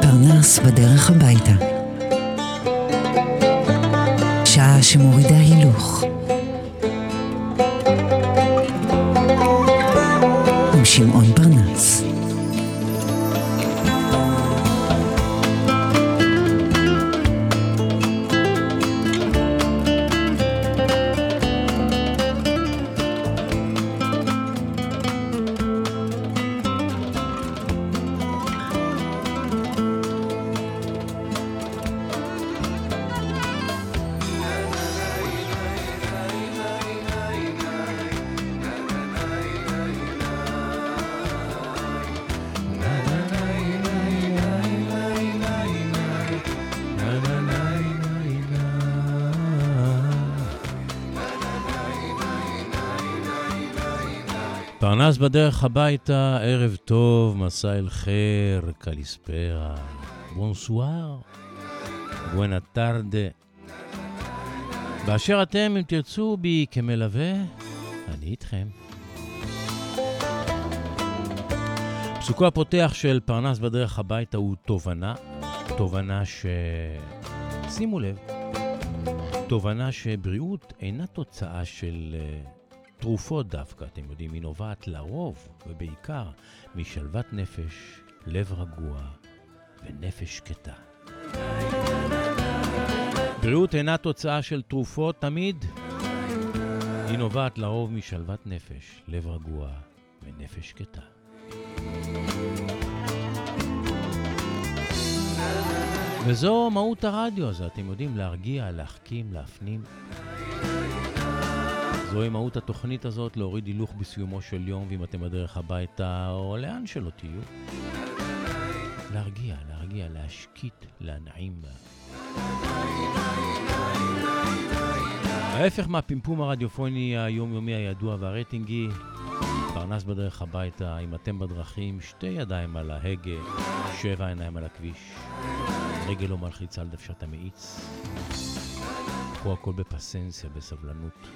פרנס בדרך הביתה. שעה שמורידה הילוך. עם שמעון פרנס. פרנס בדרך הביתה, ערב טוב, מסע אל חיר, קליספרה, בונסואר, בואנה טרדה. באשר אתם, אם תרצו בי כמלווה, אני איתכם. פסוקו הפותח של פרנס בדרך הביתה הוא תובנה, שימו לב, תובנה שבריאות אינה תוצאה של תרופות דווקא, אתם יודעים, היא נובעת לרוב ובעיקר משלוות נפש, לב רגוע ונפש קטה. בריאות אינה תוצאה של תרופות תמיד, היא נובעת לרוב משלוות נפש, לב רגוע ונפש קטה. וזו מהות הרדיו הזה, אתם יודעים, להרגיע, להחכים, להפנים. זוהי מהות התוכנית הזאת, להוריד הילוך בסיומו של יום, ואם אתם בדרך הביתה או לאן שלא תהיו, להרגיע, להשקיט, להנעים. ההפך מהפימפום הרדיופוני היומיומי הידוע והרייטינגי, פרנס בדרך הביתה, אם אתם בדרכים, שתי ידיים על ההגה, שבע עיניים על הכביש, רגל לא מלחיצה על דוושת המאיץ, פה הכל בפסנסיה, בסבלנות.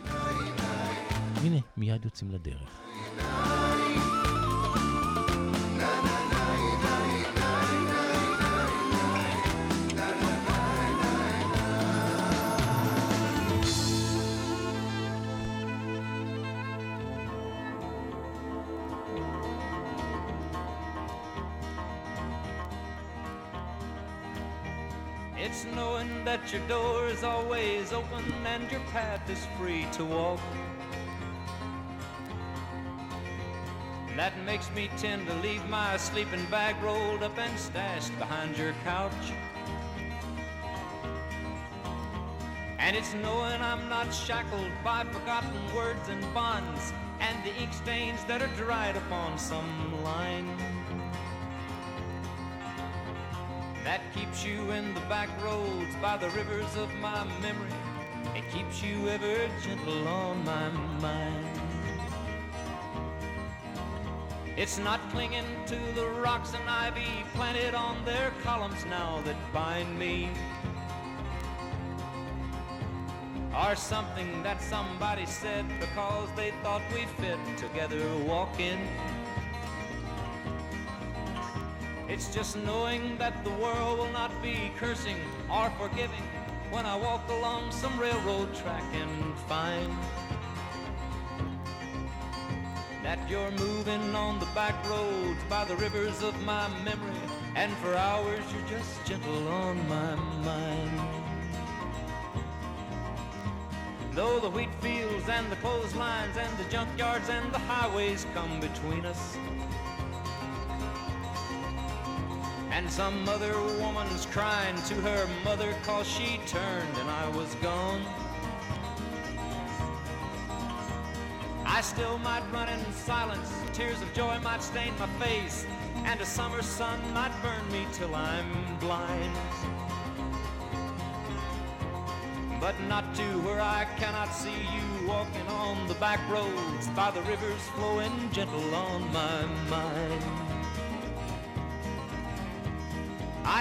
הנה, מיד יוצאים לדרך. It's knowing that your door is always open and your path is free to walk. That makes me tend to leave my sleeping bag rolled up and stashed behind your couch. And it's knowing I'm not shackled by forgotten words and bonds and the ink stains that are dried upon some line. That keeps you in the back roads by the rivers of my memory. It keeps you ever gentle on my mind. It's not clinging to the rocks and ivy planted on their columns now that bind me, or something that somebody said because they thought we fit together walking. It's just knowing that the world will not be cursing or forgiving when I walk along some railroad track and find that you're moving on the back roads by the rivers of my memory, and for hours you're just gentle on my mind. Though the wheat fields and the clotheslines and the junkyards and the highways come between us, and some other woman's crying to her mother 'cause she turned and I was gone, I still might run in silence, tears of joy might stain my face, and a summer sun might burn me till I'm blind. But not to where I cannot see you walking on the back roads by the rivers flowing gentle on my mind.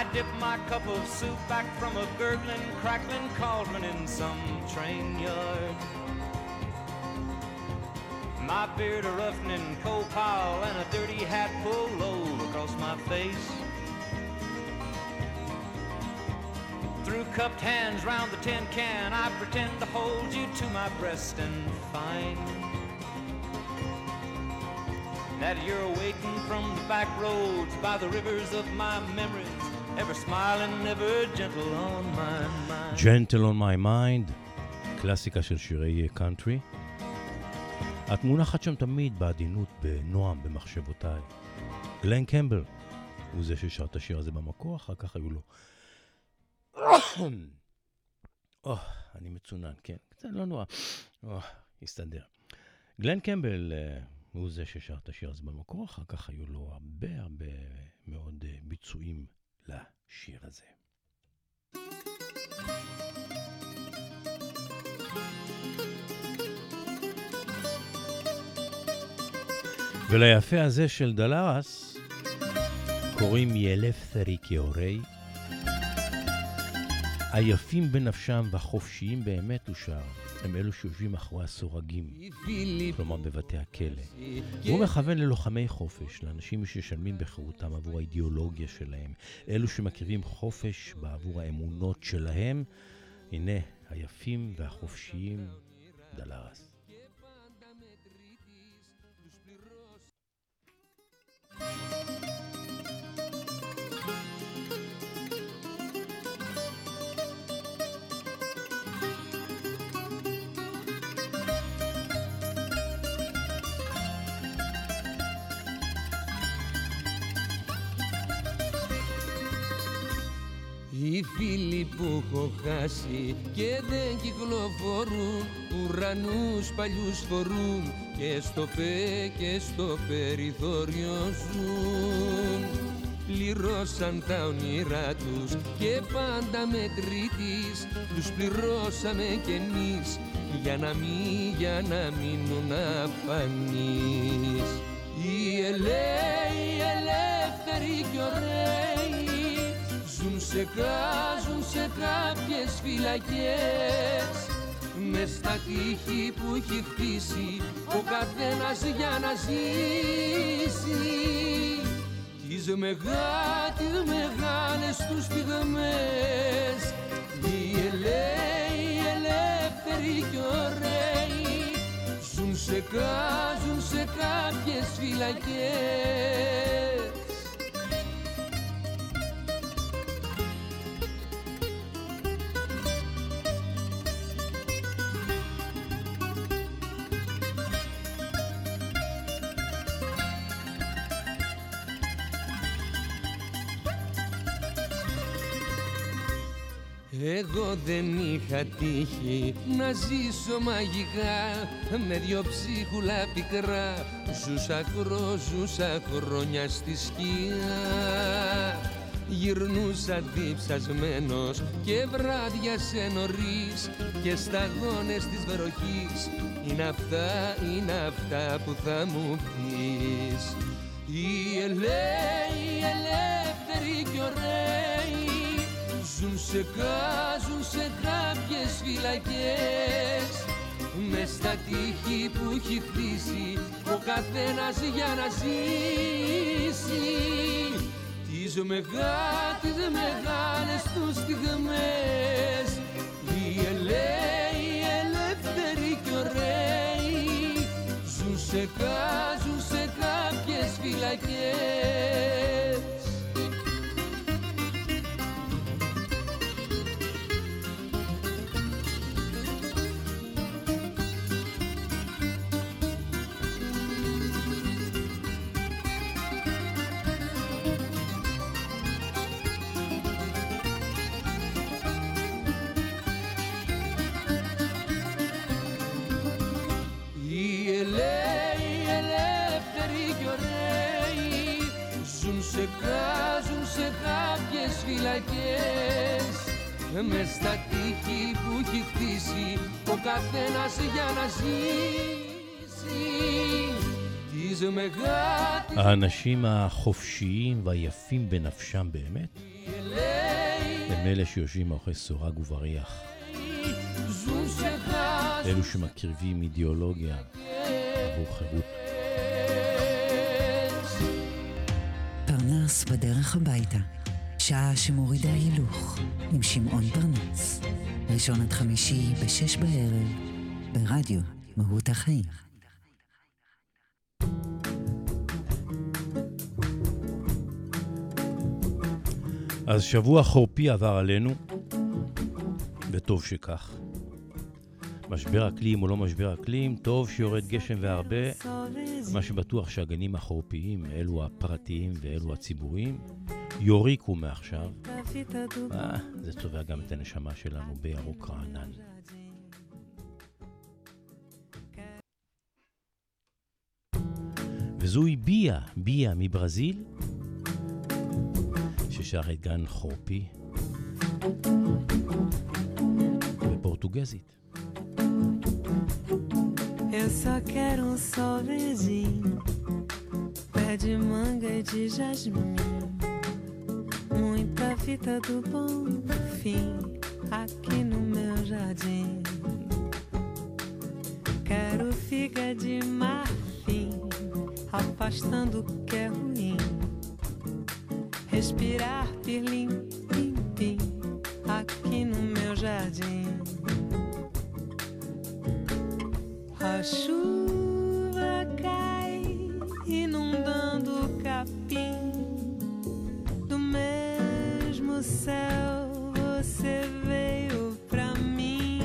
I dip my cup of soup back from a gurgling, crackling cauldron in some train yard. My beard a roughening coal pile and a dirty hat pulled low across my face. Through cupped hands round the tin can, I pretend to hold you to my breast and find that you're waiting from the back roads by the rivers of my memories, ever smiling, never gentle on my mind. Gentle on my mind, קלאסיקה של שירי קאנטרי. את מונחת שם תמיד בעדינות, בנועם, במחשבותיי. גלן קמבל הוא זה ששר את השיר הזה במקור, אחר כך היו לו. אני מצונן, כן, קצת לא נורא, הסתדר. גלן קמבל הוא זה ששר את השיר הזה במקור, אחר כך היו לו הרבה מאוד ביצועים לשיר הזה. וליפה הזה של דלרס קוראים ילפתרי כאורי, עייפים בנפשם והחופשיים באמת הוא שר, הם אלו שיושבים אחרי הסורגים, כלומר בבתי הכלא. הוא מכוון ללוחמי חופש, לאנשים ששלמים בחירותם עבור האידיאולוגיה שלהם, אלו שמקריבים חופש בעבור האמונות שלהם. הנה, עייפים והחופשיים, דלרס. Οι φίλοι που έχω χάσει και δεν κυκλοφορούν, ουρανούς παλιούς φορούν και στο περιθώριο ζουν. Πληρώσαν τα όνειρά τους και πάντα μετρητής, τους πληρώσαμε κι εμείς για να μείνουν αφανείς. Οι ελαίοι, οι ελεύθεροι κι ωραίοι σε κάζουν σε κάποιες φυλακές, μες στα τείχη που έχει χτίσει ο καθένας για να ζήσει τις μεγάλες τους στιγμές. Οι ελαίοι, οι ελεύθεροι κι ωραίοι ζουν σε κάζουν σε κάποιες φυλακές. Εγώ δεν είχα τύχει να ζήσω μαγικά, με δυο ψίχουλα πικρά ζούσα χρόνια στη σκιά. Γυρνούσα διψασμένος και βράδια σε νωρίς και σταγόνες της βροχής. Είναι αυτά που θα μου πεις. Οι ελαίοι, οι ελεύθεροι κι ωραίοι Ζουν σε κάποιες φυλακές, μες στα τείχη που έχει χτίσει ο καθένας για να ζήσει τις μεγάλες τους στιγμές. Οι ελαίοι, οι ελεύθεροι κι ωραίοι ζουν σε κάποιες φυλακές. Σε κάποιες φυλακές, μες στα τείχη που έχει χτίσει ο καθένας για να ζήσει. האנשים החופשיים והיפים בנפשם באמת הם אלה שיושבים מאחורי סורג ובריח, אלו שמקריבים אידיאולוגיה עבור חירות. פרנס בדרך הביתה, שעה שמורידה הילוך, עם שמעון פרנס, ראשון עד חמישי בשש בערב, ברדיו מהות החיים. אז שבוע חורפי עבר עלינו, וטוב שכך. משבר אקלים או לא משבר אקלים, טוב שיורד גשם והרבה, מה שבטוח שהגנים החורפיים, אלו הפרטיים ואלו הציבוריים, יוריקו מעכשיו. זה צובע גם את הנשמה שלנו בירוק רענן. וזוהי ביה מברזיל, ששרה את גן חורפי בפורטוגזית. Eu só quero solzinho, pé de manga e de jasmim, muita fita do bom fim aqui no meu jardim. Quero figa de marfim, afastando o que é ruim. Respirar pirlim, pim, pim, aqui no meu jardim. A chuva cai, inundando o capim. Do mesmo céu você veio pra mim.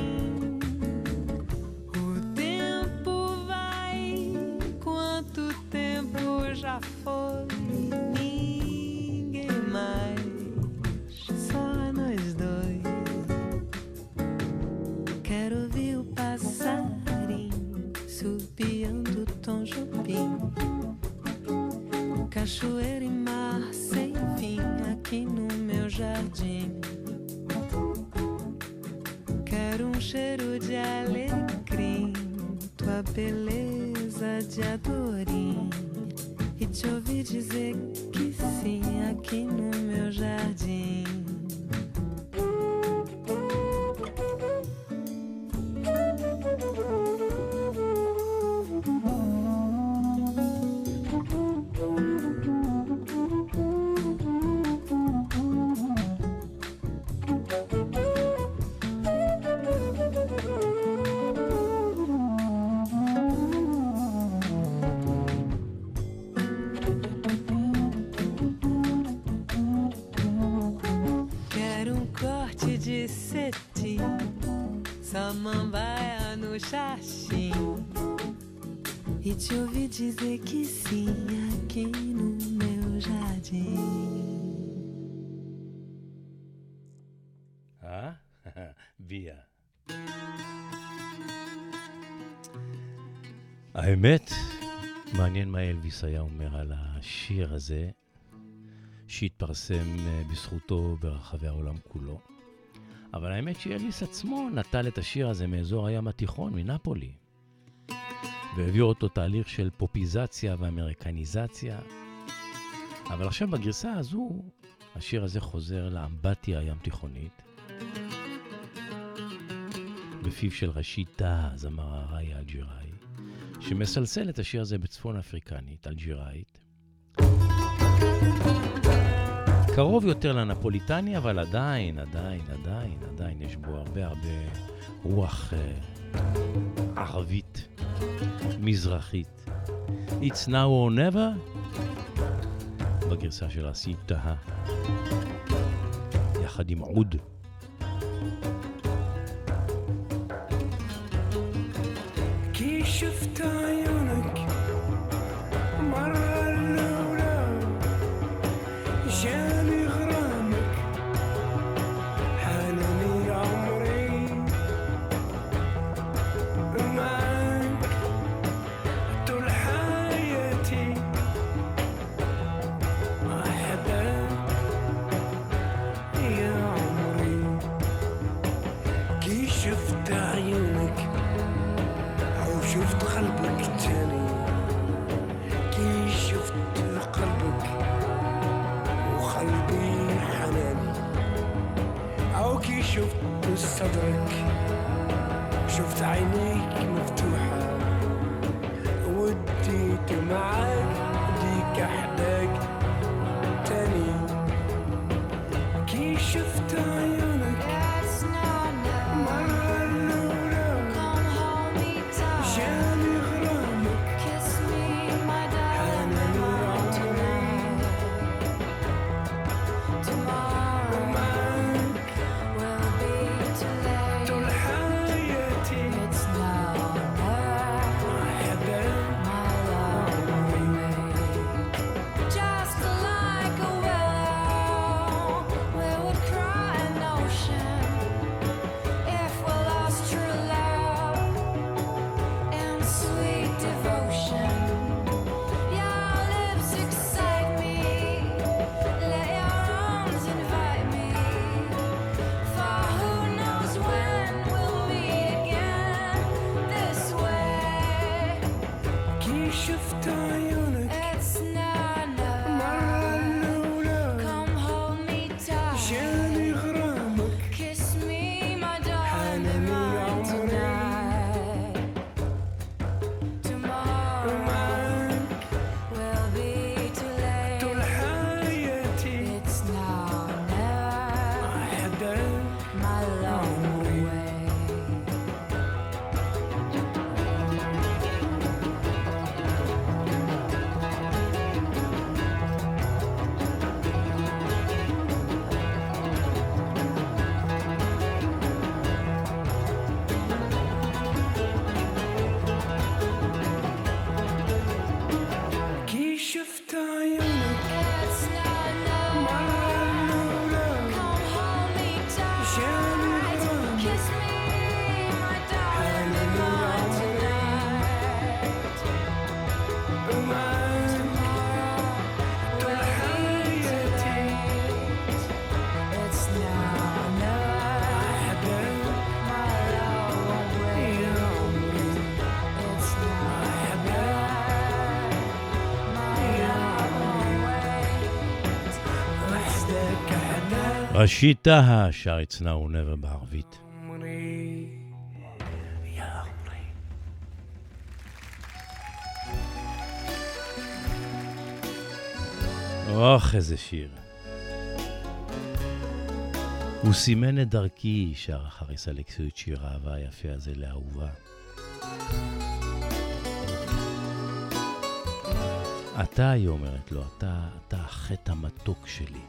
O tempo vai, quanto tempo já foi. Cachoeira e mar sem fim aqui no meu jardim. Quero um cheiro de alecrim, tua beleza de adorim, e te ouvir dizer que sim aqui no meu jardim. Dizer que sim aqui no meu jardim. ביה. האמת, מעניין מה אלביס היה אומר על השיר הזה שהתפרסם בזכותו ברחבי העולם כולו. אבל האמת שאלביס עצמו נטל את השיר הזה מאזור הים התיכון, מנפולי. והביא אותו תהליך של פופיזציה ואמריקניזציה. אבל עכשיו בגרסה הזו, השיר הזה חוזר לאמבטיה הים תיכונית. בפיו של ראשיתה, זמר הראי האלג'יראי, שמסלסל את השיר הזה בצפון אפריקנית, אלג'יראית. קרוב יותר לנפוליטני, אבל עדיין, יש בו הרבה רוח ערבית. מזרחית. It's now or never בגרסה של הסיטה יחד עם עוד. כי שפתה עיונק מרה לולה ג'אני גרמק חנני עמרי מה من صدرك شفت عينيك مفتوحة ودي تمعك ديك أحداك تاني كي شفت عيونك مرة الأولى جاني غرامك حان نور عمري ومعك طول حياتي أحبك השיטה שר אצנה ונבר בערבית. אוח, איזה שיר. הוא סימן את דרכי, שר החריס אלכסיות, שיר האהבה היפה הזה לאהובה. אתה, היא אומרת לו, אתה החטא המתוק שלי.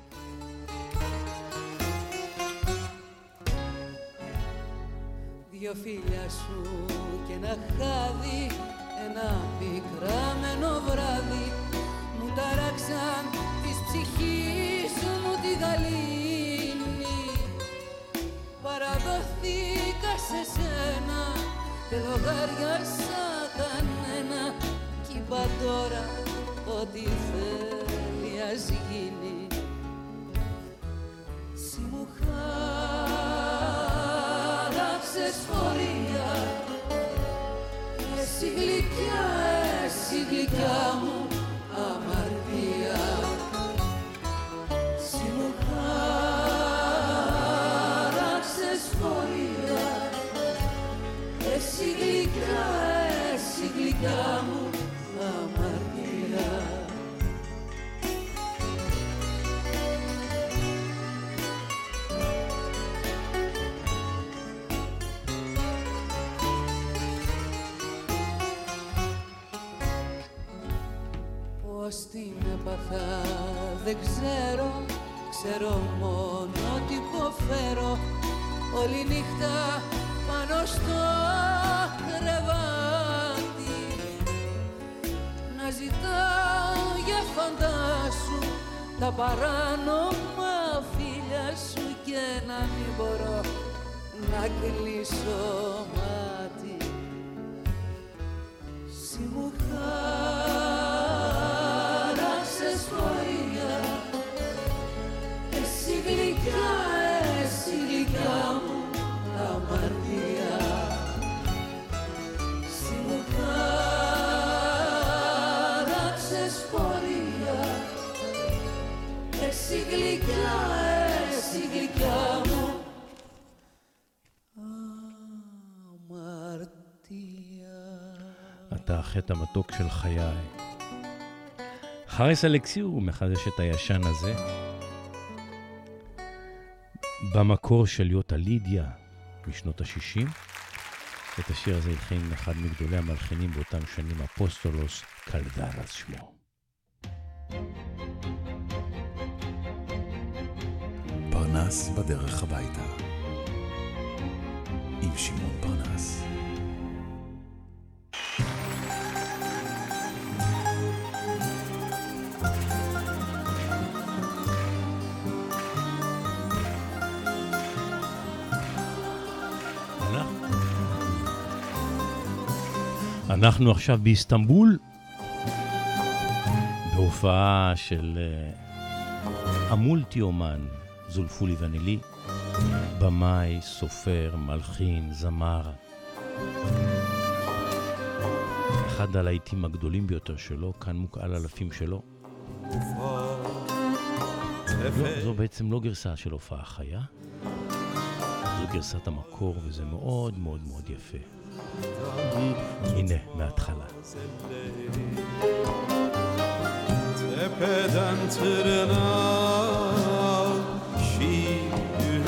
Δυο φίλια σου και ένα χάδι, ένα πικραμένο βράδυ μου ταράξαν της ψυχής μου τη γαλήνη. Παραδοθήκα σε σένα, δεν λογάριασα κανένα κι είπα τώρα ό,τι θέλει ας γίνει. Εσφορία, εσύ γλυκιά, εσύ γλυκιά μου αμαρτία. Συ μου χάραξες φορία, εσύ γλυκιά, εσύ γλυκιά μου αμαρτία. Πώς την έπαθα δεν ξέρω, ξέρω μόνο τι υποφέρω όλη νύχτα πάνω στο κρεβάτι να ζητάω για φαντάσου τα παράνομα φίλια σου και να μην μπορώ να κλείσω μάτι. Σιγουρά γλυκιά, εσύ γλυκιά μου αμαρτία. Συ μου χάραξες πορεία, εσύ γλυκιά, εσύ γλυκιά μου אתה החטא המתוק של חיי. חריס אלכסיו הוא מחדש את הישן הזה. במקור של יוטה לידיה משנות ה-60. את השיר הזה הלחין אחד מגדולי המלחינים באותם שנים, אפוסטולוס קלדרס שמו. פרנס בדרך הביתה עם שמעון פרנס. אנחנו עכשיו באיסטנבול, בהופעה של המולטיומן זולפו ליוונלי, במאי, סופר, מלחין, זמר. אחד הלהיטים הגדולים ביותר שלו, כאן מוקהל אלפים שלו. לא, זו בעצם לא גרסה של הופעה חיה, זו גרסת המקור, וזה מאוד מאוד מאוד יפה. הנה, מההתחלה. Tepeden tırnağa şiir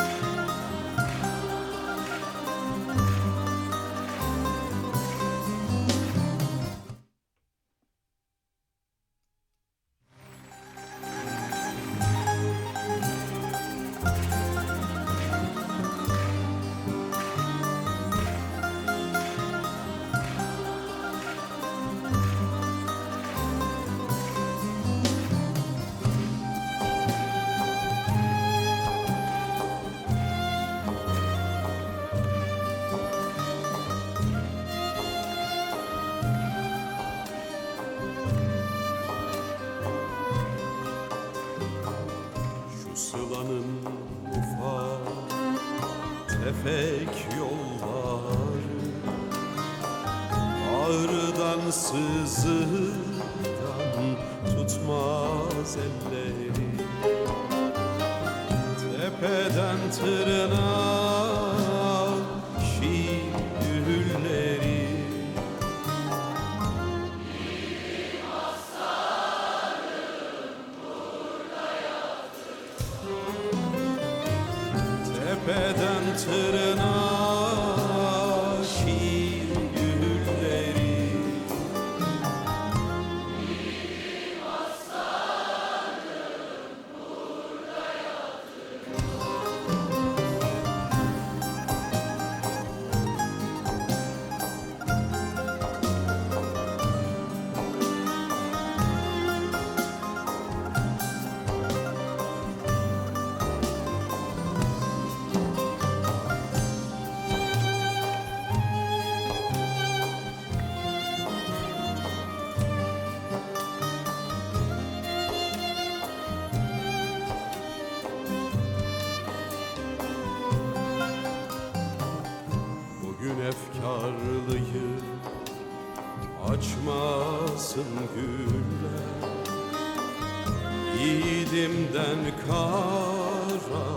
Efkarlıyı açmasın güller Yiğidimden kara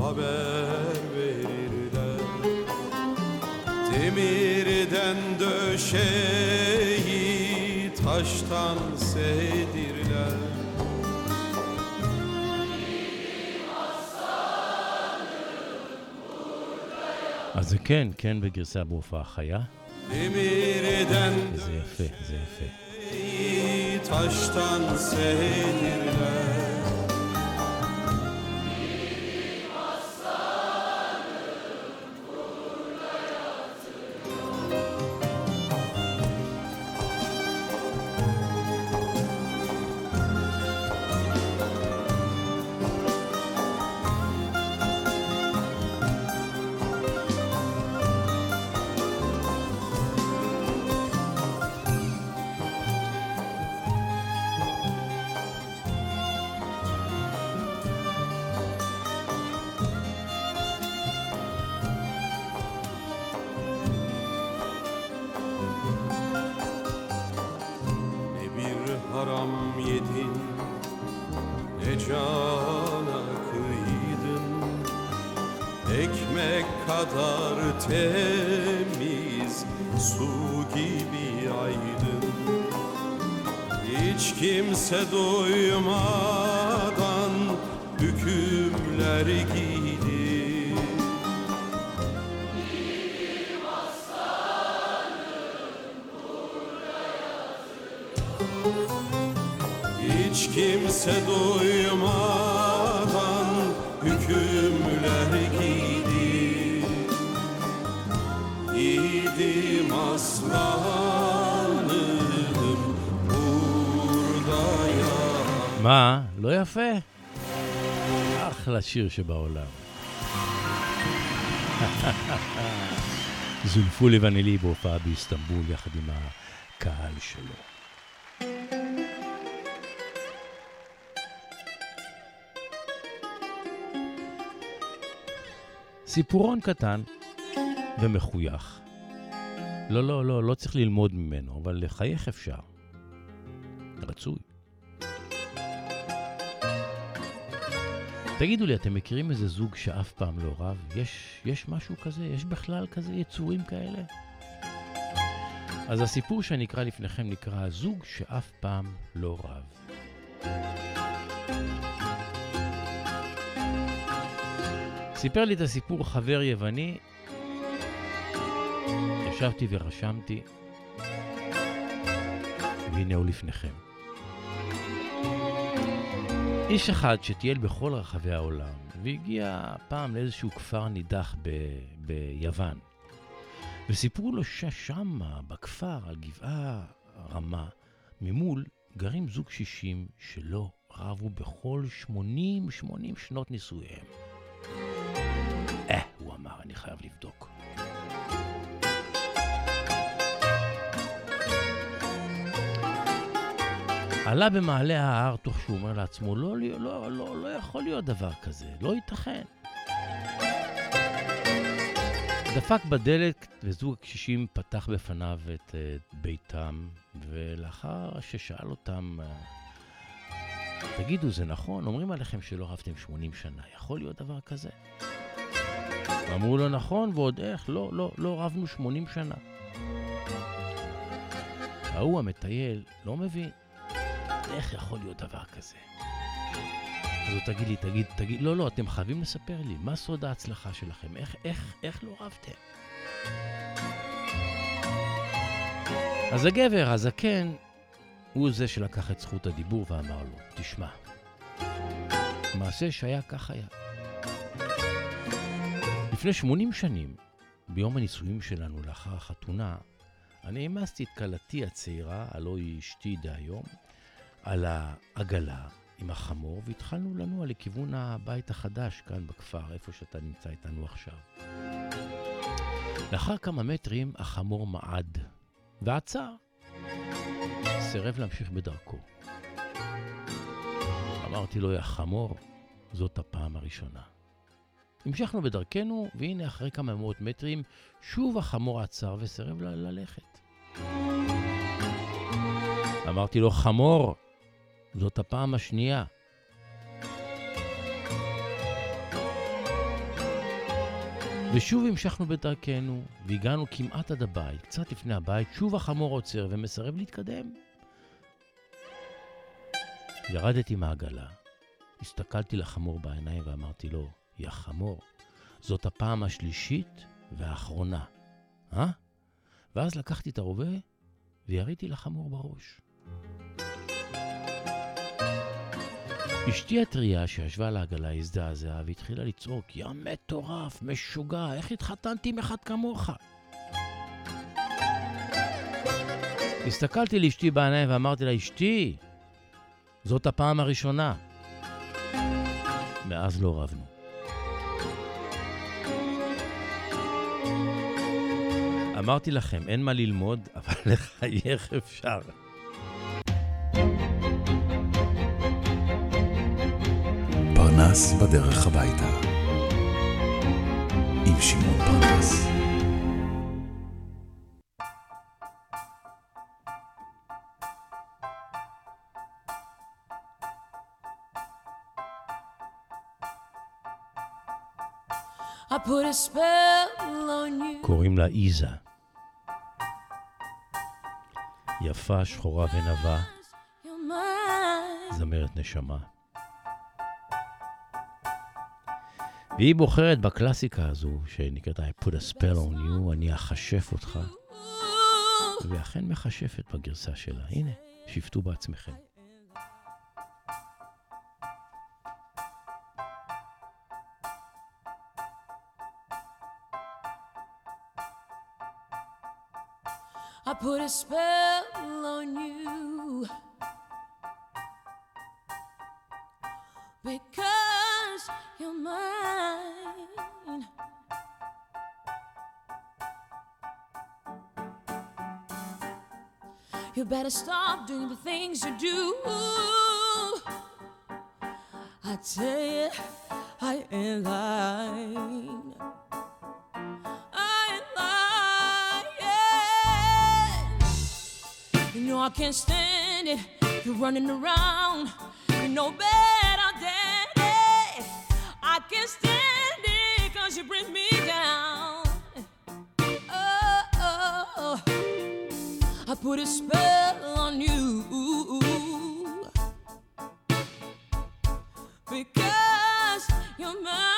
haber verirler Demirden döşeyi taştan sevdirler אז זה כן, כן בגרסה בהופעה חיה. זה יפה, זה יפה. ekmek kadar temiz, su gibi aydın. Hiç kimse doymadan hükümler giydi. Bilim aslanım burada yazıyor. Hiç kimse doymadan hükümler giydi. Yiğidim aslanım burada yazıyor. מה? לא יפה? אחלה שיר שבעולם. זולפו ליוונלי בהופעה באיסטנבול יחד עם הקהל שלו. סיפורון קטן ומחוייך. לא, לא, לא, לא צריך ללמוד ממנו, אבל לחייך אפשר. רצוי. תגידו לי, אתם מכירים איזה זוג שאף פעם לא רב? יש משהו כזה? יש בכלל כזה יצורים כאלה? אז הסיפור שאני אקרא לפניכם נקרא זוג שאף פעם לא רב. סיפר לי את הסיפור חבר יווני, ישבתי ורשמתי, והנה הוא לפניכם. איש אחד שטייל בכל רחבי העולם, והגיע פעם לאיזשהו כפר נידח ביוון. וסיפרו לו ששם, בכפר, על גבעה רמה, ממול גרים זוג 60 שלא רבו בכל 80 שנות נישואיהם. הוא אמר, אני חייב לבדוק. עלה במעלה ההר תוך שהוא אומר לעצמו, לא, לא, לא, לא, לא יכול להיות דבר כזה, לא ייתכן. דפק בדלת וזוג הקשישים פתח בפניו את ביתם, ולאחר ששאל אותם, תגידו, זה נכון? אומרים עליכם שלא רבתם 80 שנה, יכול להיות דבר כזה? אמרו לו, נכון, ועוד איך, לא, לא, לא רבנו 80 שנה. ההוא המטייל לא מבין. איך יכול להיות דבר כזה? אז הוא תגיד לי, תגיד, לא, לא, אתם חייבים לספר לי, מה סוד ההצלחה שלכם? איך לא רבתם? אז הגבר, הזקן, הוא זה שלקח את זכות הדיבור ואמר לו, תשמע, מעשה שהיה כך היה. לפני 80 שנים, ביום הנישואים שלנו לאחר החתונה, אני המסתי את כלתי הצעירה, הלא היא אשתי דהיום, על העגלה עם החמור, והתחלנו לנוע לכיוון הבית החדש כאן בכפר, איפה שאתה נמצא איתנו עכשיו. לאחר כמה מטרים החמור מעד ועצר, סירב להמשיך בדרכו. אמרתי לו, החמור, זאת הפעם הראשונה. המשכנו בדרכנו, והנה אחרי כמה מאות מטרים שוב החמור עצר וסירב ללכת. אמרתי לו, חמור, זאת הפעם השנייה. ושוב המשכנו בדרכנו, והגענו כמעט עד הבית, קצת לפני הבית, שוב החמור עוצר ומסרב להתקדם. ירדתי מהעגלה, הסתכלתי לחמור בעיניים ואמרתי לו, יא חמור, זאת הפעם השלישית והאחרונה. ואז לקחתי את הרובה ויריתי לחמור בראש. אשתי הטריה שישבה על העגלה הזדעזעה והתחילה לצעוק, יא מטורף, משוגע, איך התחתנתי עם אחד כמוך? הסתכלתי לאשתי בעיניים ואמרתי לה, אשתי, זאת הפעם הראשונה. מאז לא רבנו. אמרתי לכם, אין מה ללמוד, אבל לחייך אפשר. פרנס בדרך הביתה עם שמעון פרנס. I put a spell on you. קוראים לה איזה. יפה, שחורה ונבה. זמרת נשמה. והיא בוחרת בקלאסיקה הזו שנקראת I put a spell on you, אני אחשף אותך. ואכן מחשפת בגרסה שלה. הנה, שפטו בעצמכם. I put a spell on you because you're mine. You better stop doing the things you do. I tell you, I ain't lying. You know I can't stand it, you're running around, you know better than it. I can't stand it, cause you bring me down. Oh, oh, oh. I put a spell on you, because you're mine.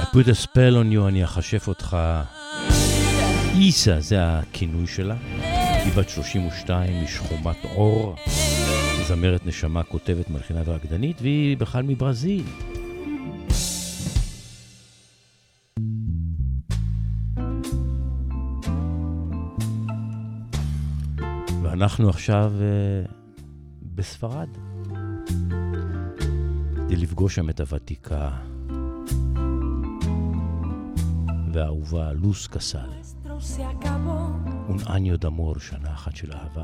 I put a spell on you, אני אחשף אותך. איסה, זה הכינוי שלה. היא בת 32, משכומת אור. זמרת נשמה, כותבת, מלחינה ורקדנית, והיא בכלל מברזיל. ואנחנו עכשיו בספרד. כדי לפגוש שם את הוותיקה. והאהובה לוס קסל. Un año de amor, שנה אחת של אהבה.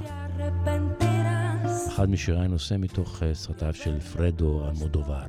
אחד משירי נושא מתוך סרטיו של פרדו אלמודובר.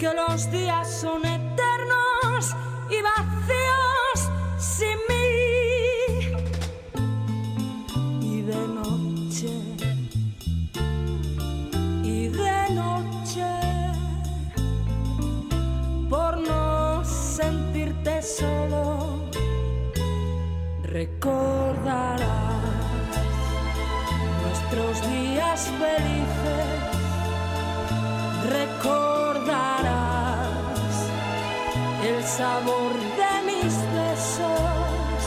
que los días son eternos y vacíos sin mí. Y de noche, por no sentirte solo, recordarás nuestros días felices, recordarás el sabor de mis besos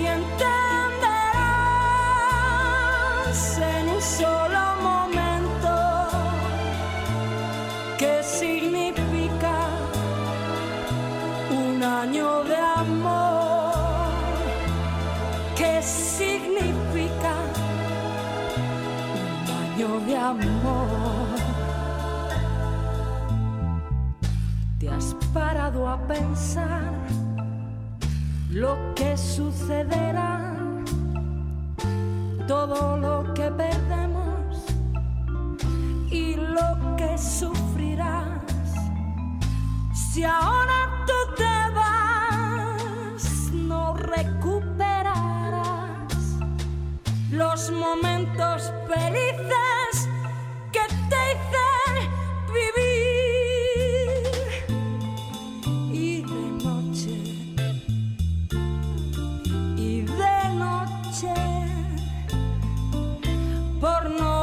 y entenderás en un solo momento qué significa un año de amor. Significa un año de amor. Te has parado a pensar lo que sucederá, todo lo que perdemos y lo que sufrirás si ahora tú te vas. No recuperarás los momentos felices que te hice vivir. Y de noche, por no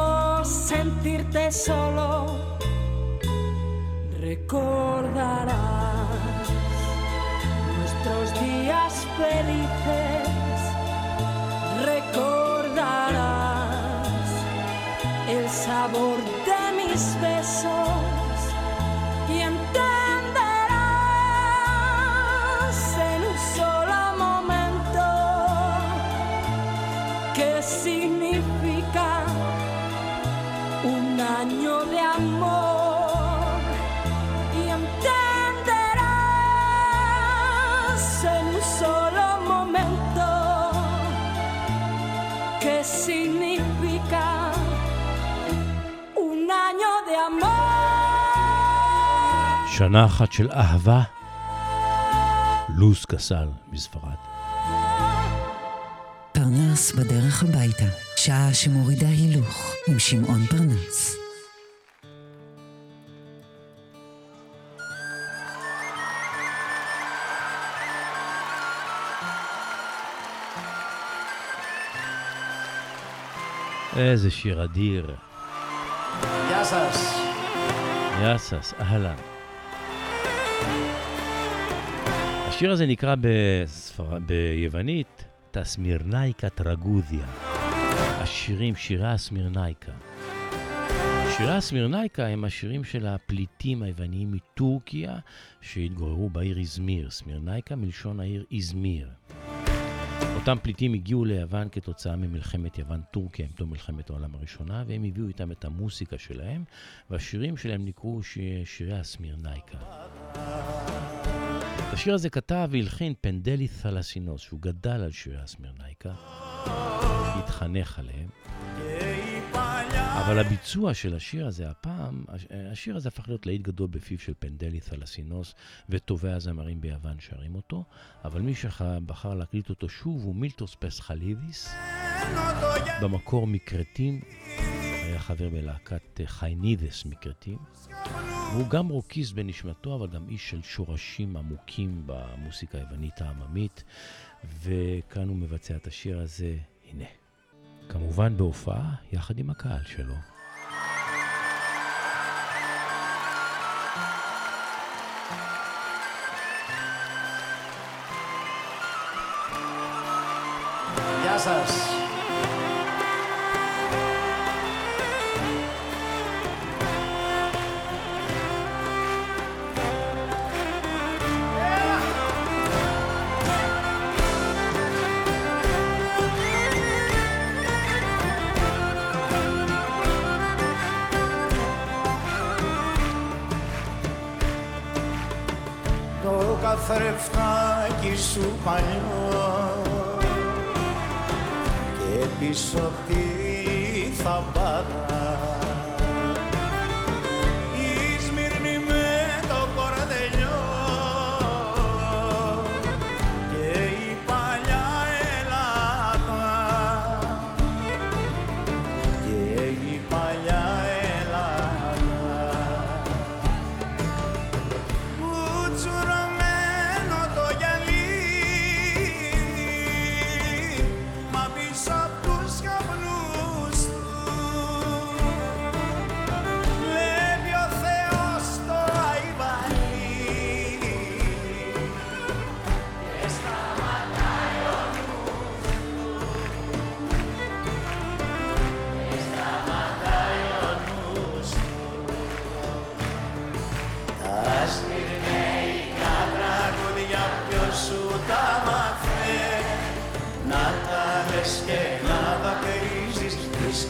sentirte solo, recordarás nuestros días felices, recordarás el sabor de mis besos y entenderás en un solo momento qué significa un año de amor y entenderás en un solo momento qué significa un año de amor. שנה אחת של אהבה, לוס קסל מספרד. פרנס בדרך הביתה, שעה שמורידה הילוך, עם שמעון פרנס. איזה שיר אדיר. יאסס. יאסס, אהלן. השיר הזה נקרא ביוונית הסמירנייקה טרגודיה. השירים, שירי הסמירנייקה. שירי הסמירנייקה הם השירים של הפליטים היווניים מטורקיה שהתגוררו בעיר איזמיר. סמירנייקה מלשון העיר איזמיר. אותם פליטים הגיעו ליוון כתוצאה ממלחמת יוון-טורקיה, עם מלחמת העולם הראשונה, והם הביאו איתם את המוסיקה שלהם, והשירים שלהם נקראו שירי הסמירנייקה. את השיר הזה כתב והלחין פנדלי תלסינוס, שהוא גדל על שירי הסמירנייקה, התחנך עליהם. אבל הביצוע של השיר הזה הפעם, השיר הזה הפך להיות להיט גדול בפיו של פנדלי תלסינוס, וטובי הזמרים ביוון שרים אותו, אבל מי שבחר להקליט אותו שוב הוא מילטוס פסחלידיס, במקור מקרטים, היה חבר בלהקת חיינידס מקרטים, והוא גם רוקיס בנשמתו, אבל גם איש של שורשים עמוקים במוסיקה היוונית העממית, וכאן הוא מבצע את השיר הזה, הנה. כמובן בהופעה יחד עם הקהל שלו. יאסס. Θρεφτάκι σου παλιό και πίσω απ' τη θαμπάδα η Σμύρνη με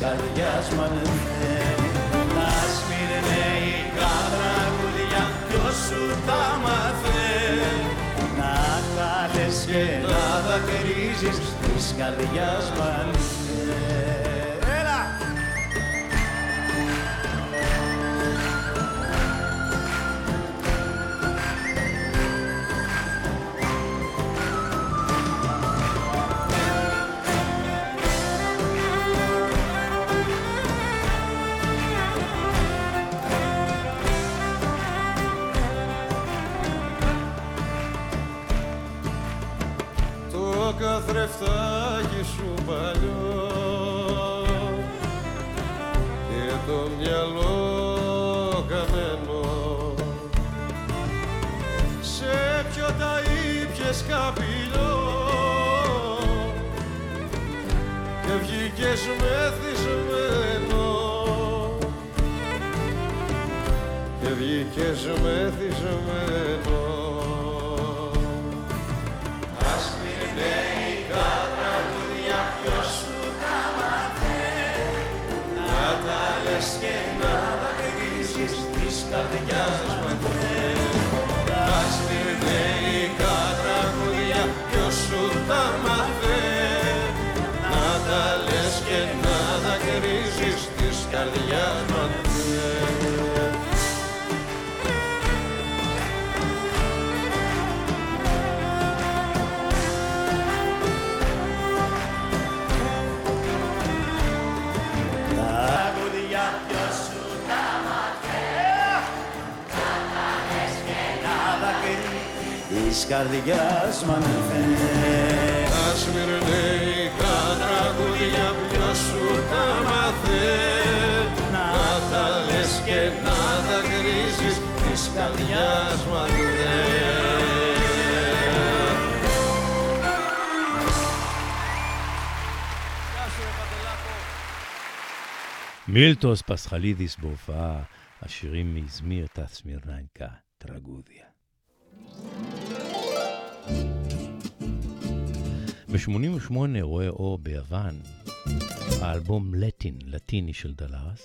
καρδιάσμανε να σμύρνε η καραγουλιά ποιος σου τα μάθε να καλές και να δακρύζεις της καρδιάς μανε. Καθρεφτάκι σου παλιό και το μυαλό καμένο σε ποιο τα ήπιες καπηλό και βγήκες μεθυσμένο και βγήκες μεθυσμένο. Και να δακρύσεις της καρδιάς μαντρέ να σφυρνε η κατραγουδιά ποιος σου τα μάθε να τα λες και να δακρύσεις της καρδιάς μαντρέ. Της καρδιάς μανθενέ να σμυρνε η κατραγουδιά ποιος σου τα μάθε να τα λες και να τα κρίζεις της καρδιάς μανθενέ. מילטוס פסחלידיס בהופעה, השירים מאיזמיר תסמירנקה, טרגודיה. ב-88 רואה אור ביוון האלבום לטיני של דלרס,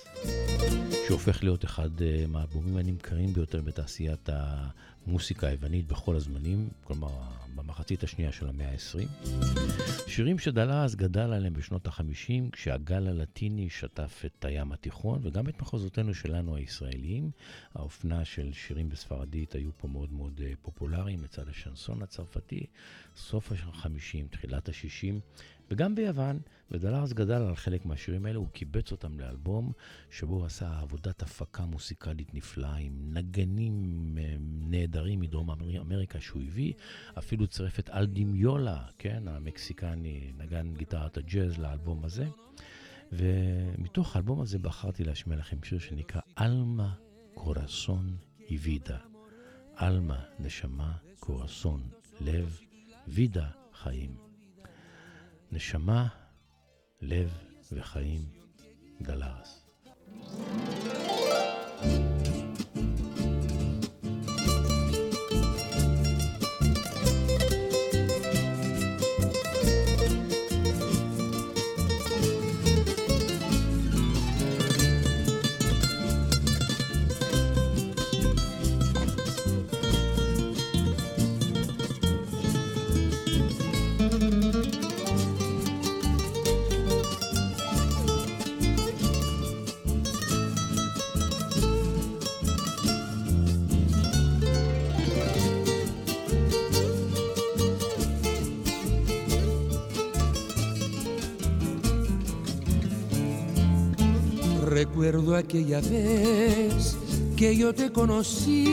שהופך להיות אחד מהאלבומים הנמכרים ביותר בתעשיית המוסיקה היוונית בכל הזמנים, כלומר במחצית השנייה של המאה ה-20. שירים שדלרס גדל עליהם בשנות ה-50, כשהגל הלטיני שטף את הים התיכון וגם את מחוזותינו שלנו הישראלים. האופנה של שירים בספרדית היו פה מאוד מאוד פופולריים, מצד השנסון הצרפתי, סוף ה-50, תחילת ה-60, וגם ביוון, ודלרס גדל על חלק מהשירים האלה, הוא קיבץ אותם לאלבום שבו הוא עשה עבודת הפקה מוסיקלית נפלאה עם נגנים נהדרים מדרום אמריקה שהוא הביא, אפילו צרף את אלדימיולה, כן, המקסיקני, נגן גיטרת הג'אז לאלבום הזה, ומתוך האלבום הזה בחרתי להשמיע לכם שיר שנקרא אלמה קורסון אי וידה. אלמה נשמה, קורסון לב, וידה חיים. נשמה, לב וחיים, דלרס. Recuerdo aquella vez que yo te conocí,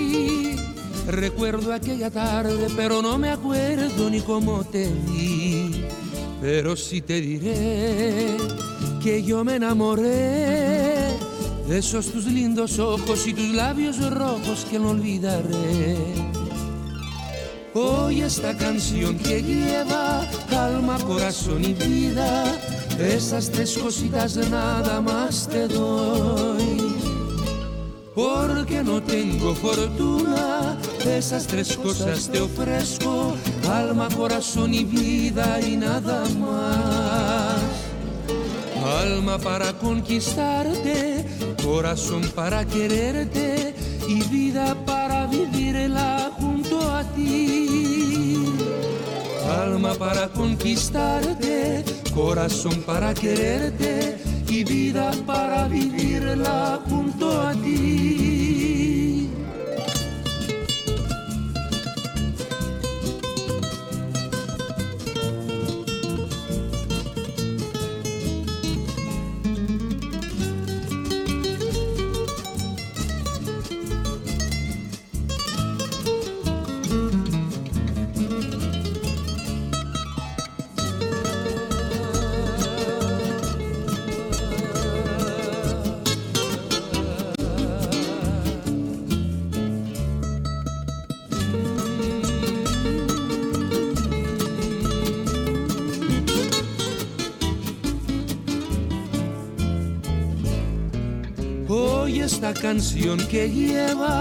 recuerdo aquella tarde, pero no me acuerdo ni cómo te vi. Pero sí te diré que yo me enamoré de esos tus lindos ojos y tus labios rojos que no olvidaré. Hoy esta canción que lleva alma, corazón y vida, esas tres cositas nada más te doy, porque no tengo fortuna, esas tres cosas te ofrezco, alma, corazón y vida y nada más. alma para conquistarte, corazón para quererte y vida para vivirla junto a ti. Alma para conquistarte, corazón para quererte y vida para vivirla junto a ti. Esta canción que lleva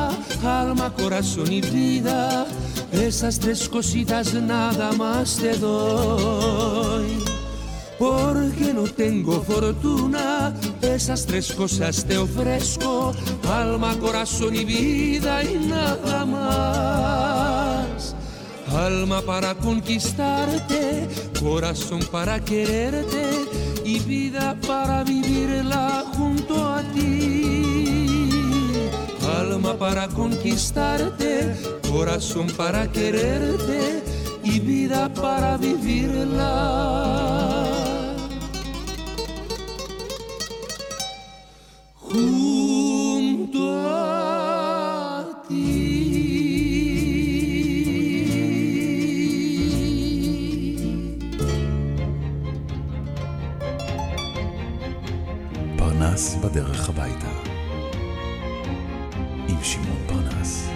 alma, corazón y vida, esas tres cositas nada más te doy. Porque no tengo fortuna, esas tres cosas te ofrezco, alma, corazón y vida y nada más. Alma para conquistarte, corazón para quererte y vida para vivirla junto a ti. Alma para conquistarte, corazón para quererte y vida para vivirla junto a ti. פרנס בדרך הביתה, שמעון פרנס.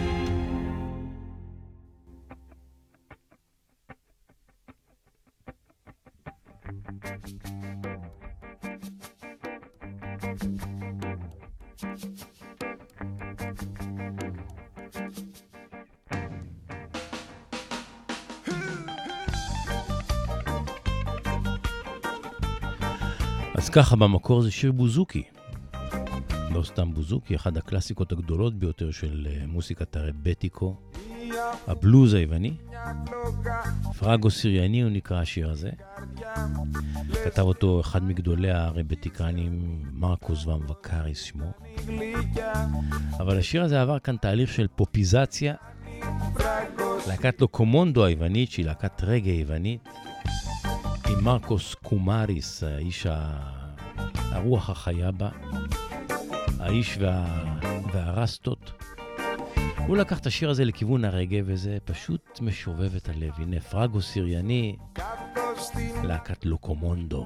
אז ככה, במקור זה שיר בוזוקי. לא סתם בוזוקי, אחד הקלאסיקות הגדולות ביותר של מוסיקת הרבטיקו, הבלוז היווני. פרגו סיריאני הוא נקרא השיר הזה. כתב אותו אחד מגדולי הרבטיקנים, מרקוס ומבקריס שמו. אבל השיר הזה עבר כאן תהליך של פופיזציה. להקת לו קומונדו היוונית, שהיא להקת רגע היוונית, עם מרקוס קומאריס, האיש הרוח החיה בה. האיש והרסטות. הוא לקח את השיר הזה לכיוון הרגע, וזה פשוט משובב את הלב. הנה פרגו סיריאני, להקת לוקומונדו.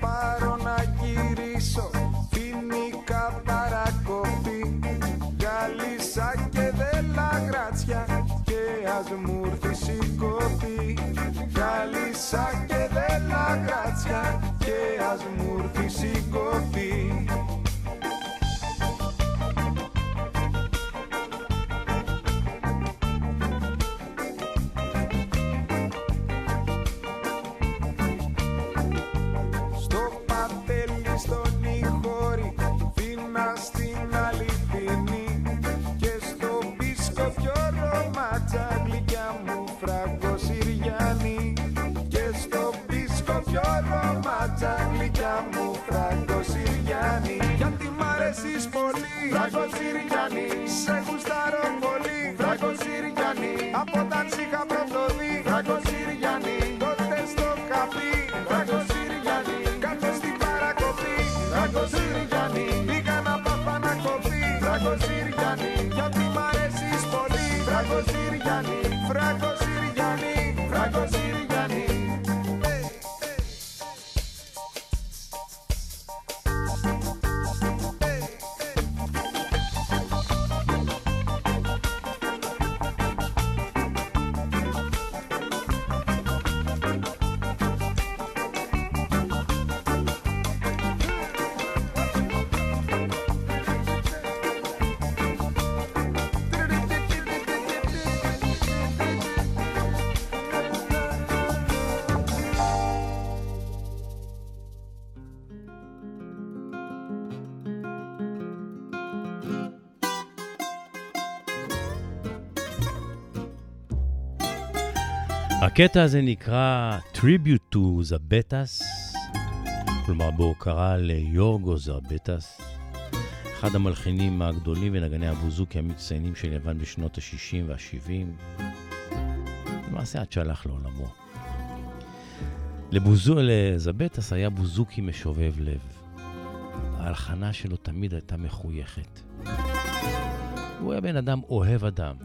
Πάρω να γυρίσω, φοινικά παρακοπή, γάλισσα και δέλα γράτσια και ας μου έρθει σηκώτη. Γάλισσα και δέλα γράτσια και ας μου έρθει σηκώτη. הקטע הזה נקרא Tribute to Zevetas, כלומר בהוקרה ליורגוס זבטס, אחד המלחינים הגדולים ונגני הבוזוקי המצטיינים של יוון בשנות ה-60 וה-70, למעשה עד שהלך לעולמו. לזבטס היה בוזוקי משובב לב. ההלחנה שלו תמיד הייתה מחויכת. הוא היה בן אדם אוהב אדם.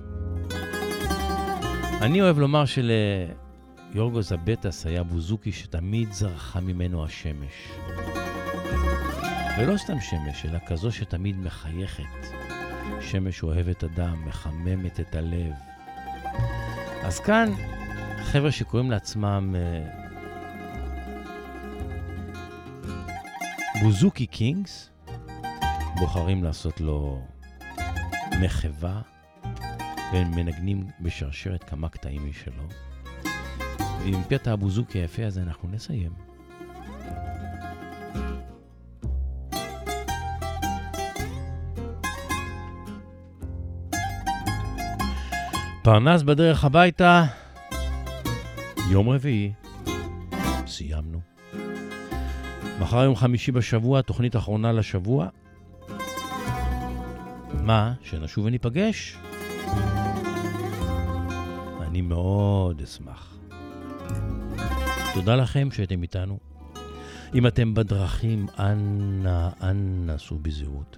אני אוהב לומר שליורגוס זבטס היה בוזוקי שתמיד זרחה ממנו השמש. ולא סתם שמש, אלא כזו שתמיד מחייכת. שמש אוהבת אדם, מחממת את הלב. אז כאן, חבר'ה שקוראים לעצמם בוזוקי קינגס, בוחרים לעשות לו מחווה, ומנגנים בשרשרת כמה קטעים משלו. ועם קטע הבוזוקי היפה הזה אנחנו נסיים. פרנס בדרך הביתה, יום רביעי, סיימנו. מחר יום חמישי בשבוע, תוכנית אחרונה לשבוע. מה? שנשוב וניפגש? אני מאוד אשמח. תודה לכם שאתם איתנו. אם אתם בדרכים, אנא, עשו בזהירות.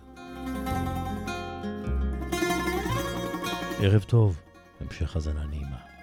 ערב טוב. המשך הזנה נעימה.